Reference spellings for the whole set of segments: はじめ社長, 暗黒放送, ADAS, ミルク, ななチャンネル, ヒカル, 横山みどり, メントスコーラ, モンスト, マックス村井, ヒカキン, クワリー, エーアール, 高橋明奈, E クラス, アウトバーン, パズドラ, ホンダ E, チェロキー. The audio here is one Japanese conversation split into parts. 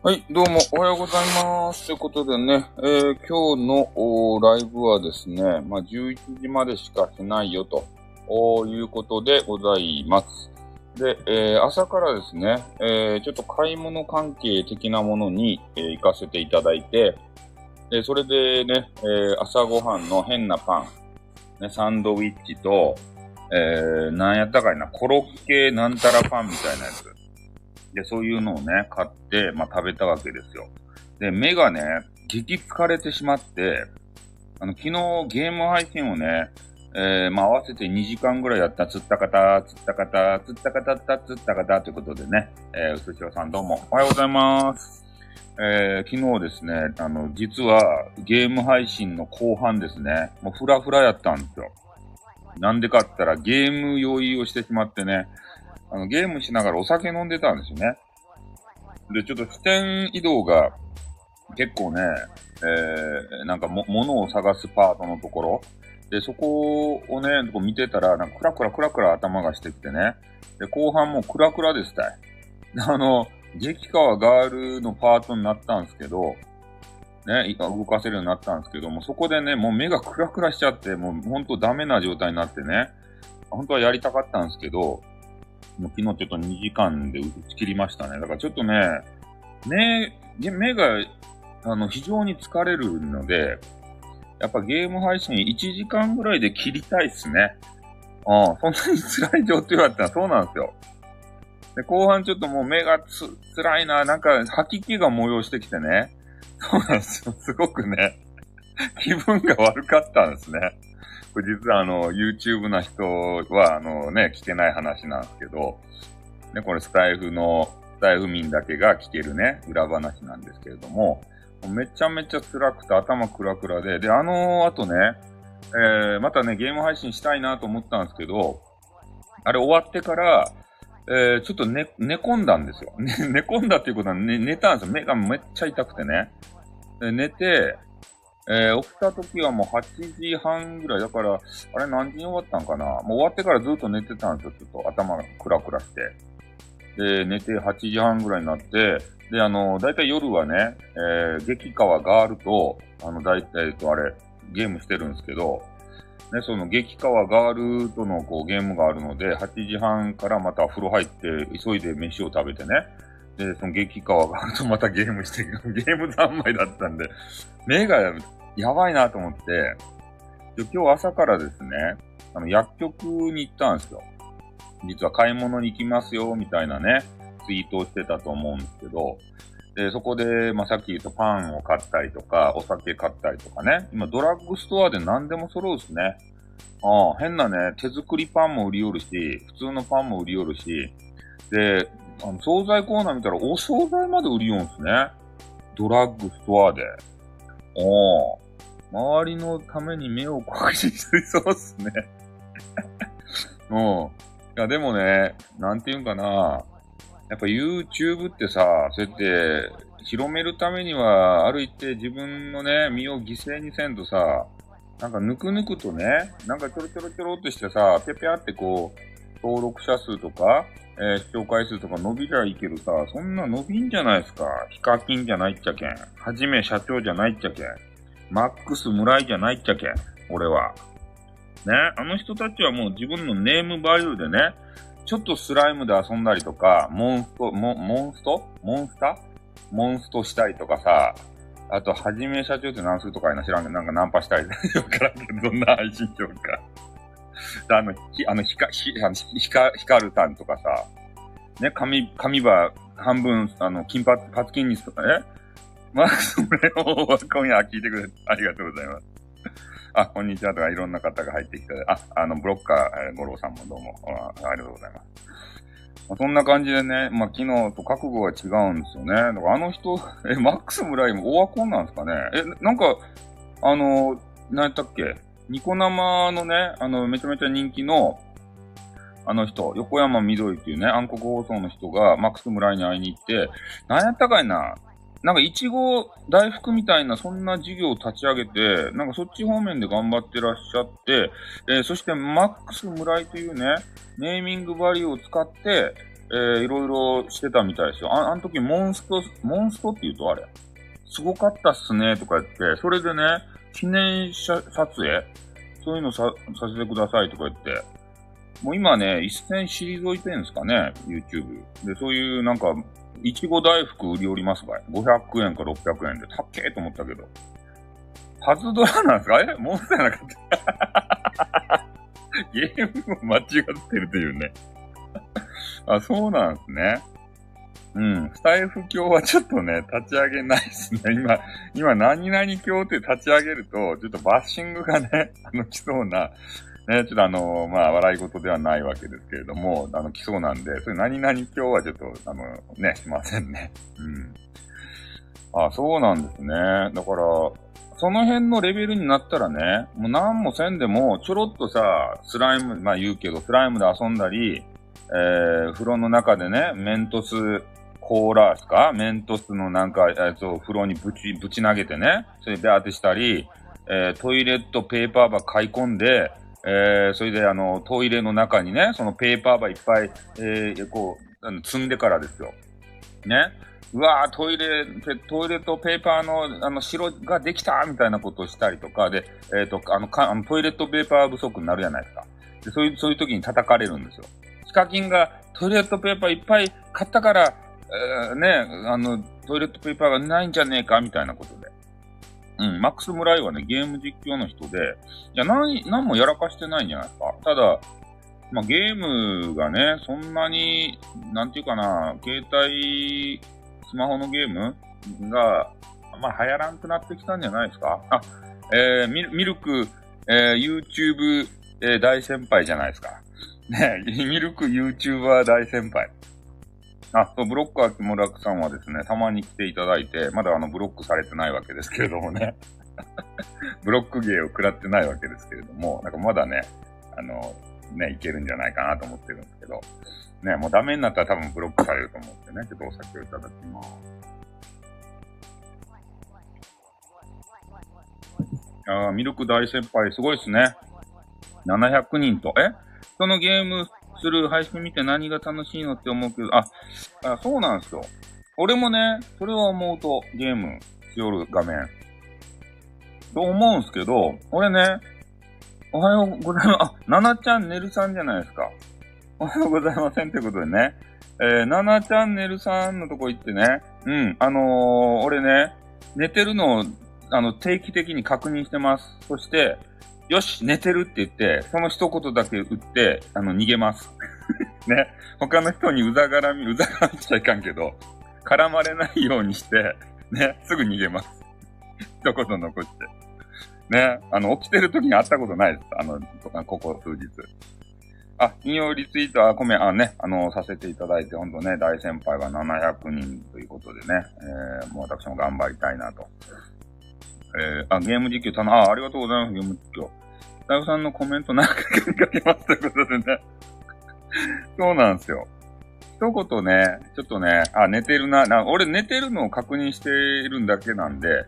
はい、どうもおはようございます。ということでね、今日のライブはですね、11時までしかしないよということでございます。で、朝からですね、ちょっと買い物関係的なものに、行かせていただいて、でそれでね、朝ごはんの変なパン、ね、サンドウィッチと、なんやったかいな、コロッケなんたらパンみたいなやつ。で、そういうのをね、買って、食べたわけですよ。で、目がね、激疲れてしまって、昨日ゲーム配信をね、合わせて2時間ぐらいやったつったかたということでね、うすしろさんどうもおはようございます。昨日ですね、実はゲーム配信の後半ですね、もうフラフラやったんですよ。なんでかって言ったらゲーム用意をしてしまってね、ゲームしながらお酒飲んでたんですよね。で、ちょっと視点移動が結構ね、なんか物を探すパートのところ、で、そこをね、見てたら、なんかクラクラ頭がしてきてね。で、後半もうクラクラでしたい。激川ガールのパートになったんですけど、ね、動かせるようになったんですけども、そこでね、もう目がクラクラしちゃって、もうほんとダメな状態になってね、本当はやりたかったんですけど、もう昨日ちょっと2時間で打ち切りましたね。だからちょっとね、目が、非常に疲れるので、やっぱゲーム配信1時間ぐらいで切りたいっすね。そんなに辛い状況だったらそうなんですよ。で、後半ちょっともう目が辛いな、なんか吐き気が催してきてね。そうなんですよ。すごくね、気分が悪かったんですね。これ実はYouTube な人は聞けない話なんですけど、ね、これスタイフ民だけが聞けるね、裏話なんですけれども、めちゃめちゃ辛くて頭クラクラで、で、後ね、またね、ゲーム配信したいなと思ったんですけど、あれ終わってから、ちょっと寝込んだんですよ。寝込んだっていうことは、寝たんですよ。目がめっちゃ痛くてね。で、寝て、起きた時はもう8時半ぐらい。だから、あれ何時に終わったんかな？もう終わってからずっと寝てたんですよ。ちょっと頭がクラクラして。で、寝て8時半ぐらいになって、で、だいたい夜はね、激川ガールと、だいたいとあれ、ゲームしてるんですけど、ね、その激川ガールとのこうゲームがあるので、8時半からまた風呂入って、急いで飯を食べてね、で、その激川ガールとまたゲームして、ゲーム三昧だったんで、目がやばいなと思って、今日朝からですね、薬局に行ったんですよ。実は買い物に行きますよ、みたいなね、ツイートをしてたと思うんですけど、でそこで、さっき言ったパンを買ったりとか、お酒買ったりとかね、今ドラッグストアで何でも揃うですね。変なね、手作りパンも売り寄るし、普通のパンも売り寄るし、で、惣菜コーナー見たらお惣菜まで売り寄るんですね。ドラッグストアで。周りのために目を酷使しそうですね。いやでもね、なんていうんかな、やっぱ YouTube ってさ、そうやって広めるためにはある一定自分のね、身を犠牲にせんとさ、なんかぬくぬくとね、なんかちょろっとしてさ、ぴゃぴゃってこう、登録者数とか、視聴回数とか伸びりゃいいけどさ、そんな伸びんじゃないですか。ヒカキンじゃないっちゃけん。はじめ社長じゃないっちゃけん。マックス村井じゃないっちゃけん。俺は。ね、人たちはもう自分のネームバリューでね、ちょっとスライムで遊んだりとか、モンストしたりとかさ、あと、はじめ社長って何するとかいな知らんけど、なんかナンパしたりとか、わからんけど、どんな配信しようか。ヒカルタンとかさ、ね、髪ば、半分、パツキンにすとかね。それを今夜は聞いてくれてありがとうございます。あ、こんにちはとかいろんな方が入ってきた。ブロッカー、五郎さんもどうも、ありがとうございます。そんな感じでね、昨日と覚悟が違うんですよね。だからマックス村井もオワコンなんですかね。なんか、何やったっけ？ニコ生のね、めちゃめちゃ人気の、横山みどりっていうね、暗黒放送の人がマックス村井に会いに行って、何やったかいな、なんか、いちご大福みたいな、そんな事業を立ち上げて、なんかそっち方面で頑張ってらっしゃって、そしてマックス村井というね、ネーミングバリューを使って、いろいろしてたみたいですよ。あの時モンストって言うとあれ、すごかったっすねとか言って、それでね、記念撮影そういうのさせてくださいとか言って、もう今ね、一線退いてるんですかね、YouTube。で、そういうなんか、いちご大福売りおりますかい ?500 円か600円で、たっけーと思ったけど。パズドラなんですか、えモンスターなかったゲームを間違ってるというね。あ、そうなんですね。うん。スタイフ教はちょっとね、立ち上げないですね。今何々教って立ち上げると、ちょっとバッシングがね、来そうな、ね、ちょっとまあ、笑い事ではないわけですけれども、来そうなんで、それ何々教はちょっと、ね、しませんね。うん。あ、そうなんですね。だから、その辺のレベルになったらね、もう何もせんでも、ちょろっとさ、スライム、まあ言うけど、スライムで遊んだり、風呂の中でね、メントスコーラですか？メントスのなんか、風呂にぶち投げてね、それで当てしたり、トイレットペーパーバー買い込んで、それでトイレの中にね、そのペーパーバーいっぱい、こう、積んでからですよ。ね。うわぁ、トイレットペーパーの、白ができたみたいなことをしたりとか、で、トイレットペーパー不足になるじゃないですか。で、そういう時に叩かれるんですよ。ヒカキンがトイレットペーパーいっぱい買ったから、ね、トイレットペーパーがないんじゃねえかみたいなことで。うん、マックス・ムライはね、ゲーム実況の人で、いや、何もやらかしてないんじゃないですか。ただ、まあ、ゲームがね、そんなに、なんていうかな、携帯、スマホのゲームが、まあ、流行らんくなってきたんじゃないですか？あ、ミルク、YouTube、大先輩じゃないですか。ね、ミルク YouTuber 大先輩。あ、そう、ブロックは木村さんはですね、たまに来ていただいて、まだブロックされてないわけですけれどもね。ブロック芸を食らってないわけですけれども、なんかまだね、ね、いけるんじゃないかなと思ってるんですけど。ね、もうダメになったら多分ブロックされると思うんでね、ちょっとお酒をいただきます。ああ、ミルク大先輩、すごいっすね。700人と、人のゲームする配信見て何が楽しいのって思うけど、あ、そうなんですよ。俺もね、それは思うと、ゲームしよる画面。と思うんすけど、俺ね、おはようございます。あ、ななちゃんねるさんじゃないですか。おはようございませんということでね。ななチャンネルさんのとこ行ってね。うん。俺ね、寝てるのを、定期的に確認してます。そして、よし、寝てるって言って、その一言だけ打って、逃げます。ね。他の人にうざがらみしちゃいかんけど、絡まれないようにして、ね、すぐ逃げます。一言残して。ね。起きてる時に会ったことないです。ここ数日。あ、引用リツイートは、ごめん、ね、させていただいて、ほんとね、大先輩が700人ということでね、もう私も頑張りたいなと。ゲーム実況、ありがとうございます、ゲーム実況。スタイフさんのコメント何回か見かけますということでね。そうなんですよ。一言ね、ちょっとね、寝てるな、俺寝てるのを確認しているんだけなんで、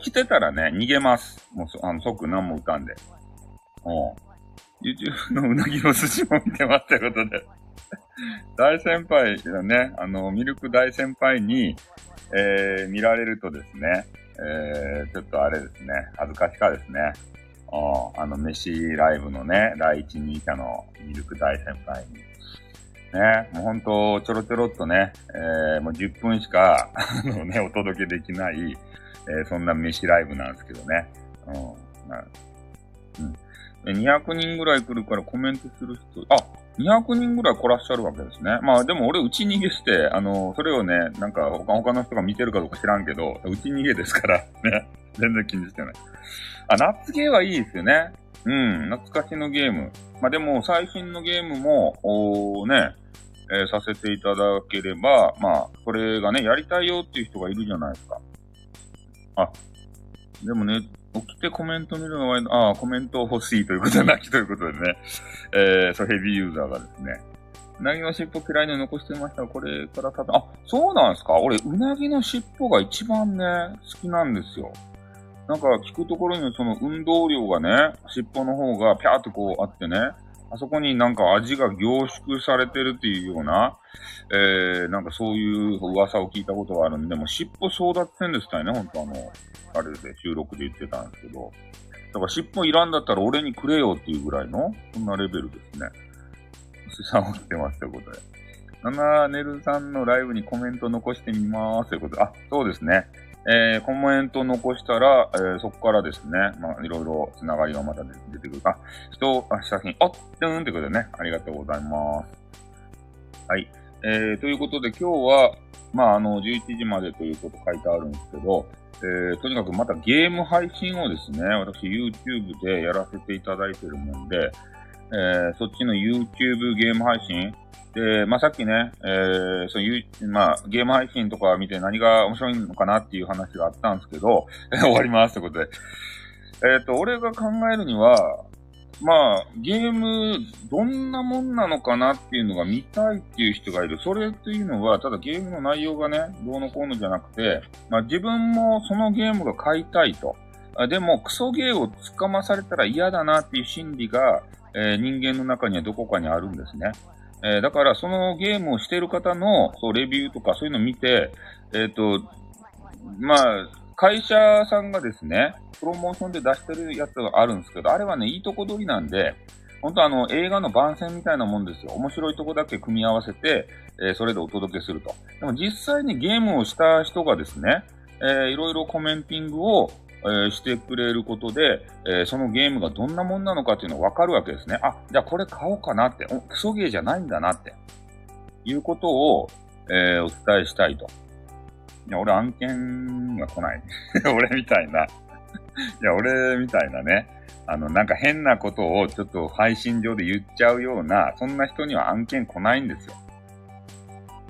起きてたらね、逃げます。もう、即何も打たんで。YouTube のうなぎの寿司も見てますということで。大先輩だね、ミルク大先輩に、見られるとですね、ちょっとあれですね、恥ずかしかですね。飯ライブのね、第一人者のミルク大先輩に。ね、もうほんと、ちょろちょろっとね、もう10分しか、ね、お届けできない、そんな飯ライブなんですけどね。うん。200人ぐらい来るからコメントする人、200人ぐらい来らっしゃるわけですね。まあでも俺うち逃げして、それをね、なんか他の人が見てるかどうか知らんけど、うち逃げですから、ね。全然気にしてない。夏ゲーはいいですよね。うん、懐かしのゲーム。まあでも最新のゲームも、ね、させていただければ、まあ、これがね、やりたいよっていう人がいるじゃないですか。でもね、起きてコメント見るのは、コメント欲しいということはなきということでね。ヘビーユーザーがですね。うなぎの尻尾嫌いの残してましたが、これからそうなんですか？俺、うなぎの尻尾が一番ね、好きなんですよ。なんか聞くところに運動量がね、尻尾の方がピャーってこうあってね、あそこになんか味が凝縮されてるっていうような、なんかそういう噂を聞いたことがあるんで、もう尻尾争奪戦ですったよね、本当あれで収録で言ってたんですけど。だから尻尾いらんだったら俺にくれよっていうぐらいの、そんなレベルですね。資産を切ってますということで。ナナネルさんのライブにコメント残してみまーすということで。あ、そうですね。コメント残したら、そこからですね、まあ、いろいろつながりがまた出てくる。あ、写真、あっ、てんってことでね、ありがとうございます。はい。ということで今日は、まあ、11時までということ書いてあるんですけど、とにかくまたゲーム配信をですね、私 YouTube でやらせていただいてるもんで、そっちの YouTube ゲーム配信、で、まあ、さっきね、そういう、まあ、ゲーム配信とか見て何が面白いのかなっていう話があったんですけど、終わりますということで。俺が考えるには、まあ、ゲーム、どんなもんなのかなっていうのが見たいっていう人がいる。それっていうのは、ただゲームの内容がね、どうのこうのじゃなくて、まあ、自分もそのゲームが買いたいと。でも、クソゲーをつかまされたら嫌だなっていう心理が、人間の中にはどこかにあるんですね。だから、そのゲームをしてる方のそうレビューとかそういうのを見て、まあ、会社さんがですね、プロモーションで出してるやつがあるんですけど、あれはね、いいとこ取りなんで、本当映画の番宣みたいなもんですよ。面白いとこだけ組み合わせて、それでお届けすると。でも実際にゲームをした人がですね、いろいろコメンティングをしてくれることで、そのゲームがどんなもんなのかっていうのがわかるわけですね。あ、じゃあこれ買おうかなって、クソゲーじゃないんだなって、いうことを、お伝えしたいと。いや、俺案件が来ない。俺みたいな。いや、俺みたいなね。なんか変なことをちょっと配信上で言っちゃうような、そんな人には案件来ないんですよ。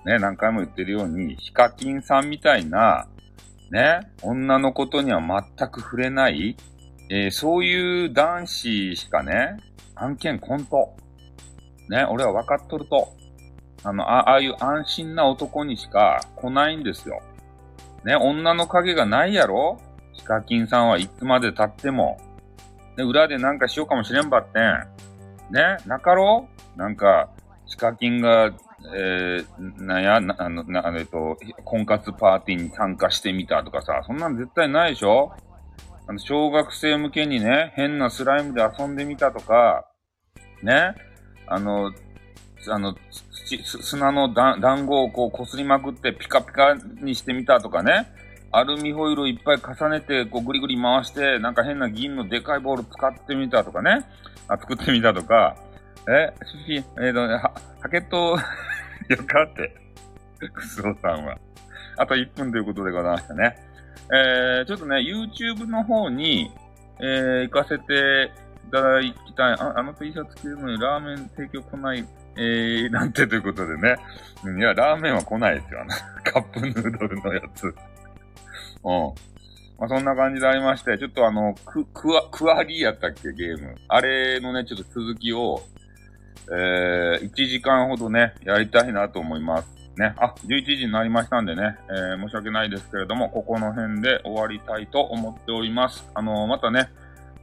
ね、何回も言ってるように、ヒカキンさんみたいな、ね、女のことには全く触れない、そういう男子しかね、案件コント。ね、俺は分かっとると。ああいう安心な男にしか来ないんですよ。ね、女の影がないやろ？ヒカキンさんはいつまで経っても。ね、裏でなんかしようかもしれんばってん。ね、なかろ？なんか、ヒカキンが、なんや、婚活パーティーに参加してみたとかさ、そんなん絶対ないでしょ？小学生向けにね、変なスライムで遊んでみたとか、ね、砂の団子をこう擦りまくってピカピカにしてみたとかね、アルミホイルをいっぱい重ねてこうグリグリ回してなんか変な銀のでかいボール使ってみたとかね、作ってみたとか、ハケット、よかって。クソさんは。あと1分ということでございましたね。ちょっとね、YouTube の方に、行かせていただきたい。あの T シャツ着るのにラーメン提供来ない、なんてということでね。いや、ラーメンは来ないですよ。カップヌードルのやつ。うん。まあ、そんな感じでありまして、ちょっとクワリーやったっけ、ゲーム。あれのね、ちょっと続きを、1時間ほどね、やりたいなと思います。ね。あ、11時になりましたんでね、申し訳ないですけれども、ここの辺で終わりたいと思っております。またね、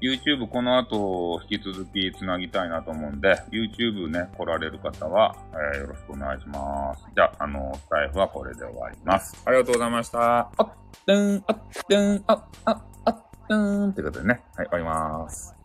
YouTube この後、引き続きつなぎたいなと思うんで、YouTube ね、来られる方は、よろしくお願いします。じゃあ、スタイフはこれで終わります。ありがとうございました。あっ、てん、あっ、てん、あっ、あっ、あっ、てん、ということでね、はい、終わります。